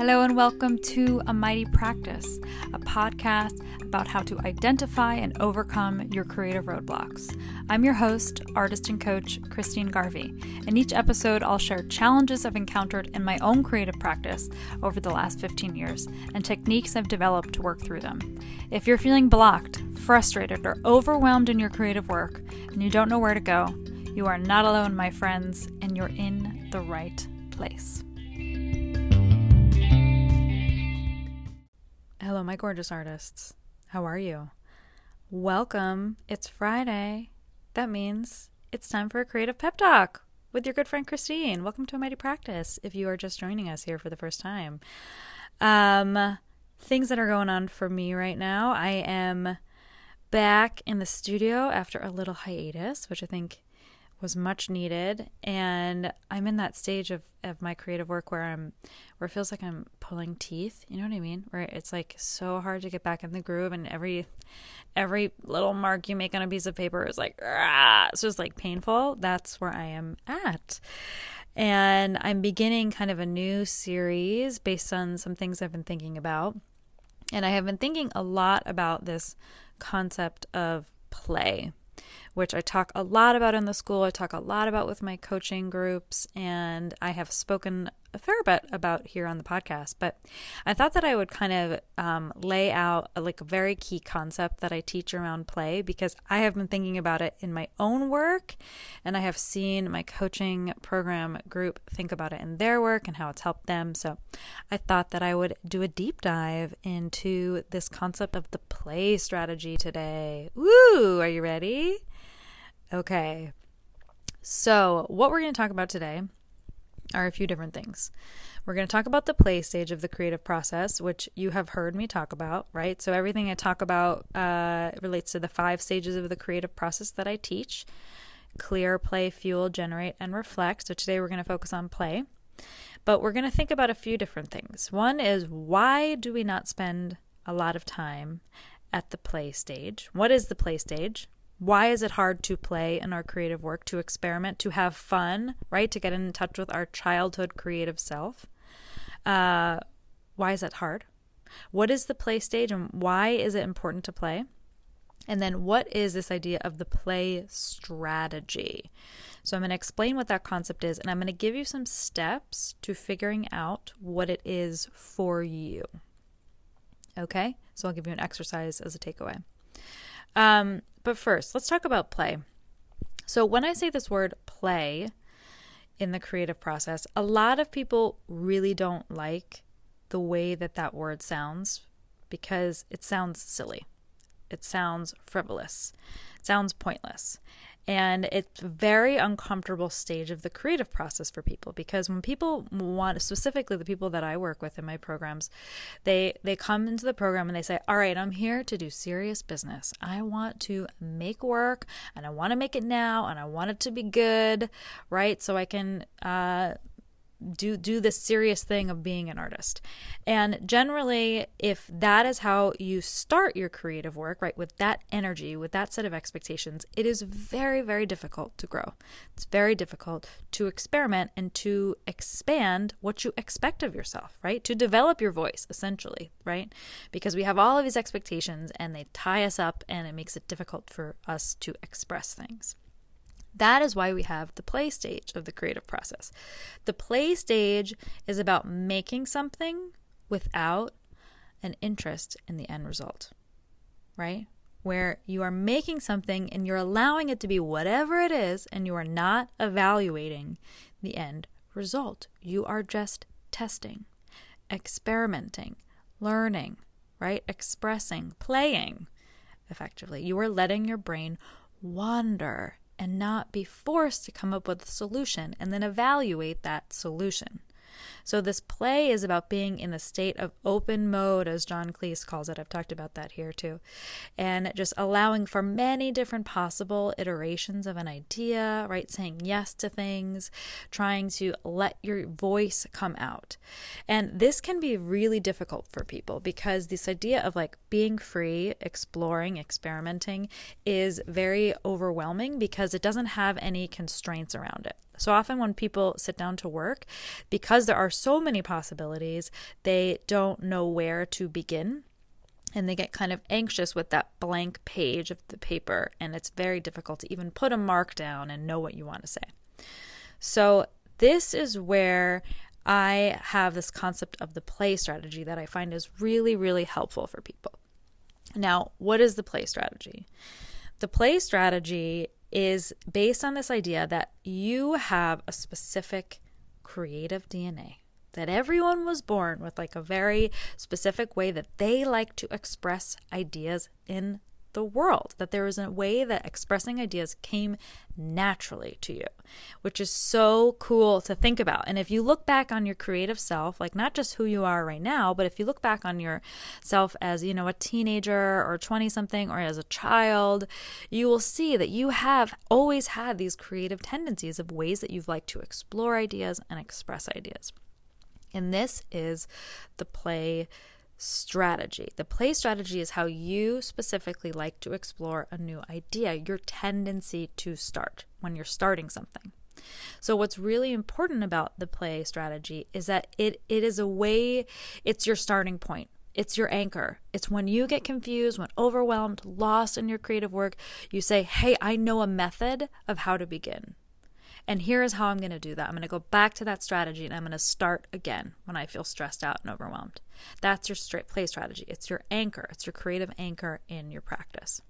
Hello and welcome to A Mighty Practice, a podcast about how to identify and overcome your creative roadblocks. I'm your host, artist and coach, Christine Garvey. In each episode, I'll share challenges I've encountered in my own creative practice over the last 15 years and techniques I've developed to work through them. If you're feeling blocked, frustrated, or overwhelmed in your creative work and you don't know where to go, you are not alone, my friends, and you're in the right place. Hello, my gorgeous artists. How are you? Welcome. It's Friday. That means it's time for a creative pep talk with your good friend Christine. Welcome to A Mighty Practice if you are just joining us here for the first time. Things that are going on for me right now. I am back in the studio after a little hiatus, which I think was much needed. And I'm in that stage of my creative work where it feels like I'm pulling teeth, you know what I mean? Where it's like so hard to get back in the groove, and every little mark you make on a piece of paper is like, it's just like painful. That's where I am at. And I'm beginning kind of a new series based on some things I've been thinking about. And I have been thinking a lot about this concept of play, which I talk a lot about in the school. I talk a lot about with my coaching groups, and I have spoken a fair bit about here on the podcast. But I thought that I would kind of lay out a very key concept that I teach around play, because I have been thinking about it in my own work, and I have seen my coaching program group think about it in their work and how it's helped them. So I thought that I would do a deep dive into this concept of the play strategy today. Woo! Are you ready? Okay. So what we're going to talk about today are a few different things. We're going to talk about the play stage of the creative process, which you have heard me talk about, right? So everything I talk about relates to the 5 stages of the creative process that I teach: clear, play, fuel, generate, and reflect. So today we're going to focus on play, but we're going to think about a few different things. One is, why do we not spend a lot of time at the play stage? What is the play stage? Why is it hard to play in our creative work, to experiment, to have fun, right? To get in touch with our childhood creative self. Why is that hard? What is the play stage, and why is it important to play? And then what is this idea of the play strategy? So I'm going to explain what that concept is, and I'm going to give you some steps to figuring out what it is for you. Okay? So I'll give you an exercise as a takeaway. But first, let's talk about play. So when I say this word play in the creative process, a lot of people really don't like the way that that word sounds, because it sounds silly. It sounds frivolous. It sounds pointless. And it's a very uncomfortable stage of the creative process for people, because when people want, specifically the people that I work with in my programs, they come into the program and they say, all right, I'm here to do serious business. I want to make work, and I want to make it now, and I want it to be good, right? So I can do this serious thing of being an artist. And generally, if that is how you start your creative work, right, with that energy, with that set of expectations, it is very, very difficult to grow. It's very difficult to experiment and to expand what you expect of yourself, right? To develop your voice, essentially, right? Because we have all of these expectations, and they tie us up, and it makes it difficult for us to express things. That is why we have the play stage of the creative process. The play stage is about making something without an interest in the end result, right? Where you are making something and you're allowing it to be whatever it is, and you are not evaluating the end result. You are just testing, experimenting, learning, right? Expressing, playing effectively. You are letting your brain wander and not be forced to come up with a solution and then evaluate that solution. So this play is about being in the state of open mode, as John Cleese calls it. I've talked about that here too. And just allowing for many different possible iterations of an idea, right? Saying yes to things, trying to let your voice come out. And this can be really difficult for people, because this idea of like being free, exploring, experimenting is very overwhelming, because it doesn't have any constraints around it. So often when people sit down to work, because there are so many possibilities, they don't know where to begin. And they get kind of anxious with that blank page of the paper, and it's very difficult to even put a mark down and know what you want to say. So this is where I have this concept of the play strategy that I find is really, really helpful for people. Now, what is the play strategy? The play strategy is based on this idea that you have a specific creative DNA, that everyone was born with like a very specific way that they like to express ideas in the world, that there is a way that expressing ideas came naturally to you, which is so cool to think about. And if you look back on your creative self, like not just who you are right now, but if you look back on yourself as, you know, a teenager or 20 something or as a child, you will see that you have always had these creative tendencies of ways that you've liked to explore ideas and express ideas. And this is the play strategy. The play strategy is how you specifically like to explore a new idea, your tendency to start when you're starting something. So what's really important about the play strategy is that it is a way, it's your starting point. It's your anchor. It's when you get confused, when overwhelmed, lost in your creative work, you say, hey, I know a method of how to begin. And here is how I'm going to do that. I'm going to go back to that strategy and I'm going to start again when I feel stressed out and overwhelmed. That's your straight play strategy. It's your anchor. It's your creative anchor in your practice.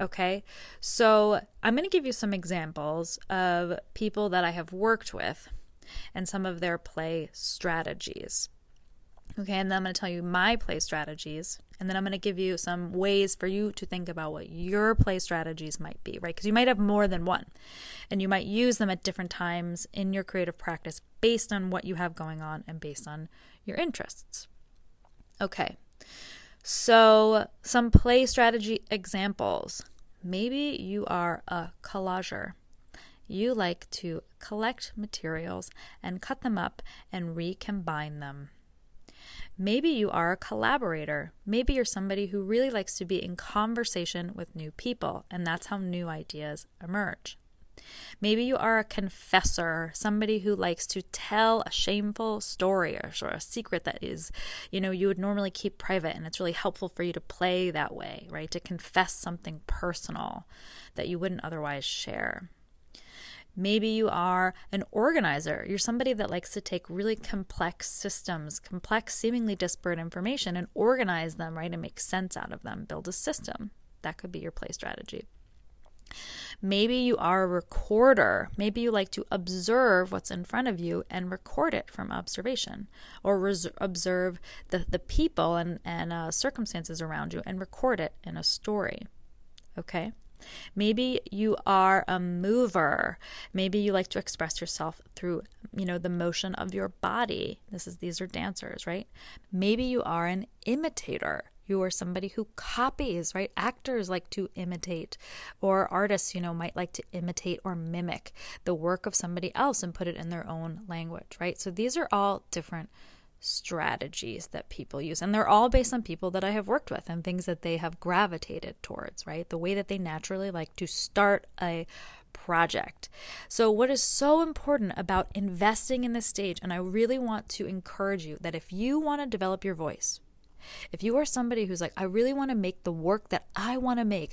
Okay, so I'm going to give you some examples of people that I have worked with and some of their play strategies. Okay, and then I'm going to tell you my play strategies, and then I'm going to give you some ways for you to think about what your play strategies might be, right? Because you might have more than one, and you might use them at different times in your creative practice based on what you have going on and based on your interests. Okay, so some play strategy examples. Maybe you are a collager. You like to collect materials and cut them up and recombine them. Maybe you are a collaborator. Maybe you're somebody who really likes to be in conversation with new people, and that's how new ideas emerge. Maybe you are a confessor, somebody who likes to tell a shameful story or a secret that is, you know, you would normally keep private, and it's really helpful for you to play that way, right? To confess something personal that you wouldn't otherwise share. Maybe you are an organizer. You're somebody that likes to take really complex systems, complex, seemingly disparate information and organize them, right, and make sense out of them, build a system. That could be your play strategy. Maybe you are a recorder. Maybe you like to observe what's in front of you and record it from observation, or observe the people and circumstances around you and record it in a story, okay? Maybe you are a mover. Maybe you like to express yourself through, you know, the motion of your body. These are dancers, right? Maybe you are an imitator. You are somebody who copies, right? Actors like to imitate, or artists, you know, might like to imitate or mimic the work of somebody else and put it in their own language, right? So these are all different strategies that people use, and they're all based on people that I have worked with and things that they have gravitated towards, right? The way that they naturally like to start a project. So what is so important about investing in this stage, and I really want to encourage you that if you want to develop your voice, if you are somebody who's like, I really want to make the work that I want to make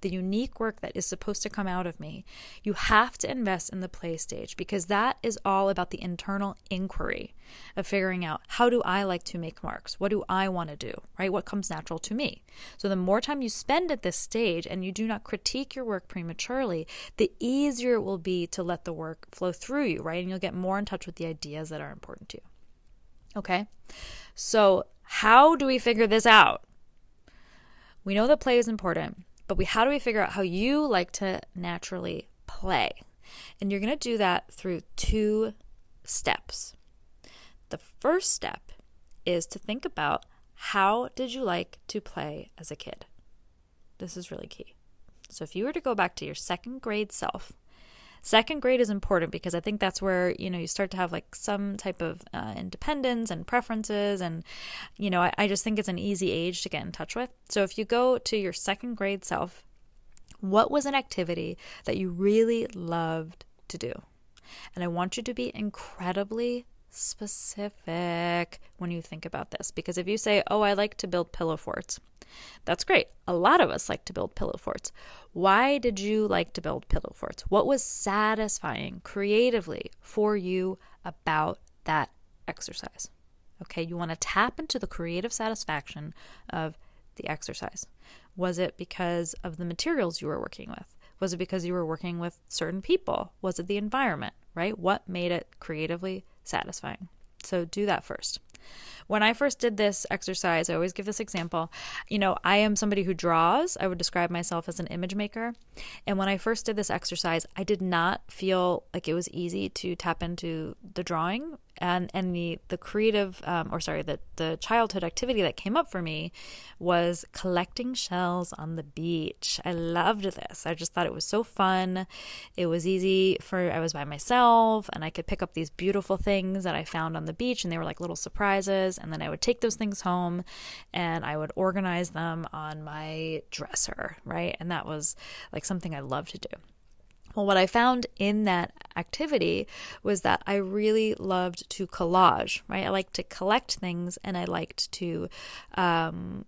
the unique work that is supposed to come out of me, you have to invest in the play stage, because that is all about the internal inquiry of figuring out, how do I like to make marks? What do I want to do, right? What comes natural to me? So the more time you spend at this stage and you do not critique your work prematurely, the easier it will be to let the work flow through you, right? And you'll get more in touch with the ideas that are important to you. Okay, so how do we figure this out? We know that play is important, but how do we figure out how you like to naturally play? And you're going to do that through two steps. The first step is to think about, how did you like to play as a kid? This is really key. So if you were to go back to your second grade self, second grade is important because I think that's where, you know, you start to have like some type of independence and preferences, and, you know, I just think it's an easy age to get in touch with. So if you go to your second grade self, what was an activity that you really loved to do? And I want you to be incredibly specific when you think about this, because if you say, oh, I like to build pillow forts, that's great. A lot of us like to build pillow forts. Why did you like to build pillow forts? What was satisfying creatively for you about that exercise? Okay, you want to tap into the creative satisfaction of the exercise. Was it because of the materials you were working with? Was it because you were working with certain people? Was it the environment, right? What made it creatively satisfying? So do that first. When I first did this exercise, I always give this example. You know, I am somebody who draws. I would describe myself as an image maker. And when I first did this exercise, I did not feel like it was easy to tap into the drawing and the creative, the childhood activity that came up for me was collecting shells on the beach. I loved this. I just thought it was so fun. It was easy I was by myself and I could pick up these beautiful things that I found on the beach, and they were like little surprises. And then I would take those things home and I would organize them on my dresser, right? And that was like something I loved to do. Well, what I found in that activity was that I really loved to collage, right? I liked to collect things and I liked to,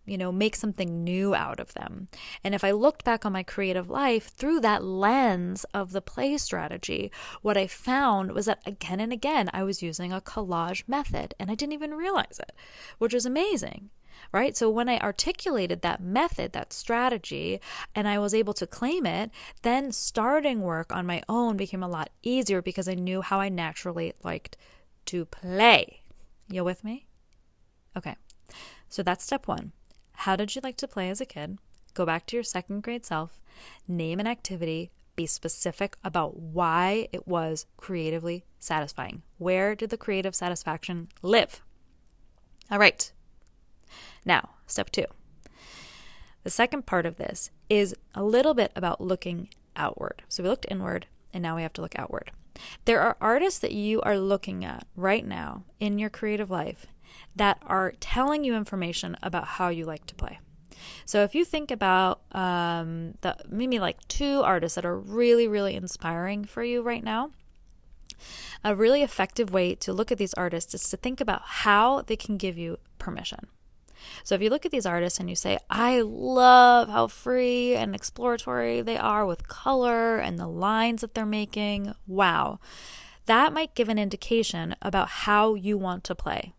make something new out of them. And if I looked back on my creative life through that lens of the play strategy, what I found was that again and again, I was using a collage method and I didn't even realize it, which was amazing. Right? So when I articulated that method, that strategy, and I was able to claim it, then starting work on my own became a lot easier because I knew how I naturally liked to play. You with me? Okay. So that's step one. How did you like to play as a kid? Go back to your second grade self, name an activity, be specific about why it was creatively satisfying. Where did the creative satisfaction live? All right. Now, step two. The second part of this is a little bit about looking outward. So we looked inward, and now we have to look outward. There are artists that you are looking at right now in your creative life that are telling you information about how you like to play. So if you think about maybe like two artists that are really, really inspiring for you right now, a really effective way to look at these artists is to think about how they can give you permission. So if you look at these artists and you say, I love how free and exploratory they are with color and the lines that they're making, wow, that might give an indication about how you want to play.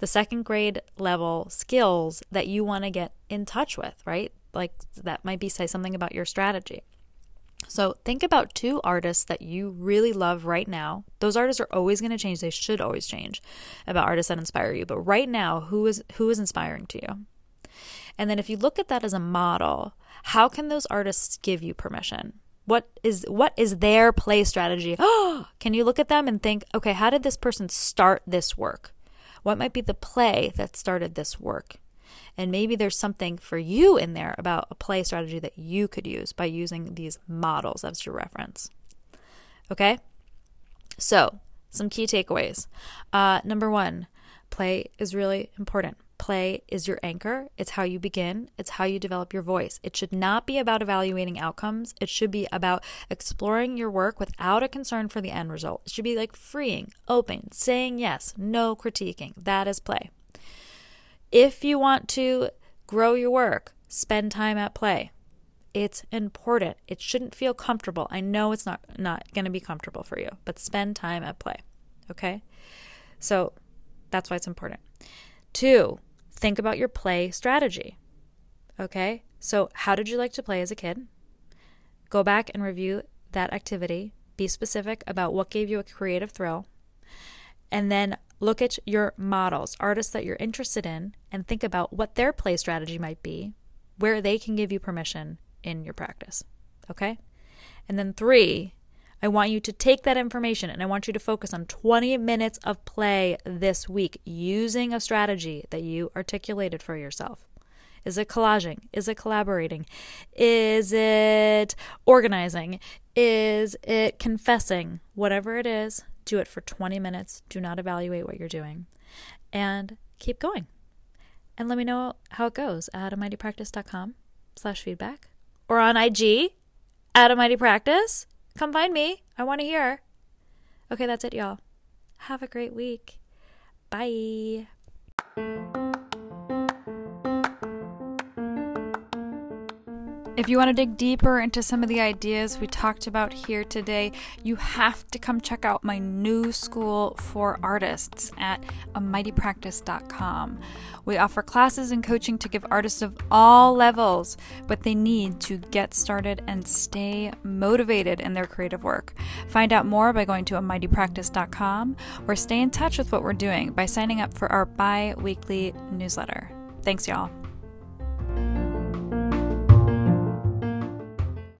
The second grade level skills that you want to get in touch with, right? Like that might be say something about your strategy. So think about two artists that you really love right now. Those artists are always going to change. They should always change about artists that inspire you. But right now, who is inspiring to you? And then if you look at that as a model, how can those artists give you permission? What is their play strategy? Oh, can you look at them and think, okay, how did this person start this work? What might be the play that started this work? And maybe there's something for you in there about a play strategy that you could use by using these models as your reference. Okay? So, some key takeaways. Number one, play is really important. Play is your anchor. It's how you begin. It's how you develop your voice. It should not be about evaluating outcomes. It should be about exploring your work without a concern for the end result. It should be like freeing, open, saying yes, no critiquing. That is play. If you want to grow your work, spend time at play. It's important. It shouldn't feel comfortable. I know it's not going to be comfortable for you, but spend time at play, okay? So that's why it's important. Two, think about your play strategy, okay? So how did you like to play as a kid? Go back and review that activity. Be specific about what gave you a creative thrill. And then look at your models, artists that you're interested in, and think about what their play strategy might be, where they can give you permission in your practice, okay? And then three, I want you to take that information and I want you to focus on 20 minutes of play this week using a strategy that you articulated for yourself. Is it collaging? Is it collaborating? Is it organizing? Is it confessing? Whatever it is, do it for 20 minutes. Do not evaluate what you're doing. And keep going. And let me know how it goes at amightypractice.com/feedback or on IG at amightypractice. Come find me. I want to hear. Okay, that's it, y'all. Have a great week. Bye. If you want to dig deeper into some of the ideas we talked about here today, you have to come check out my new school for artists at amightypractice.com. We offer classes and coaching to give artists of all levels what they need to get started and stay motivated in their creative work. Find out more by going to amightypractice.com or stay in touch with what we're doing by signing up for our bi-weekly newsletter. Thanks, y'all.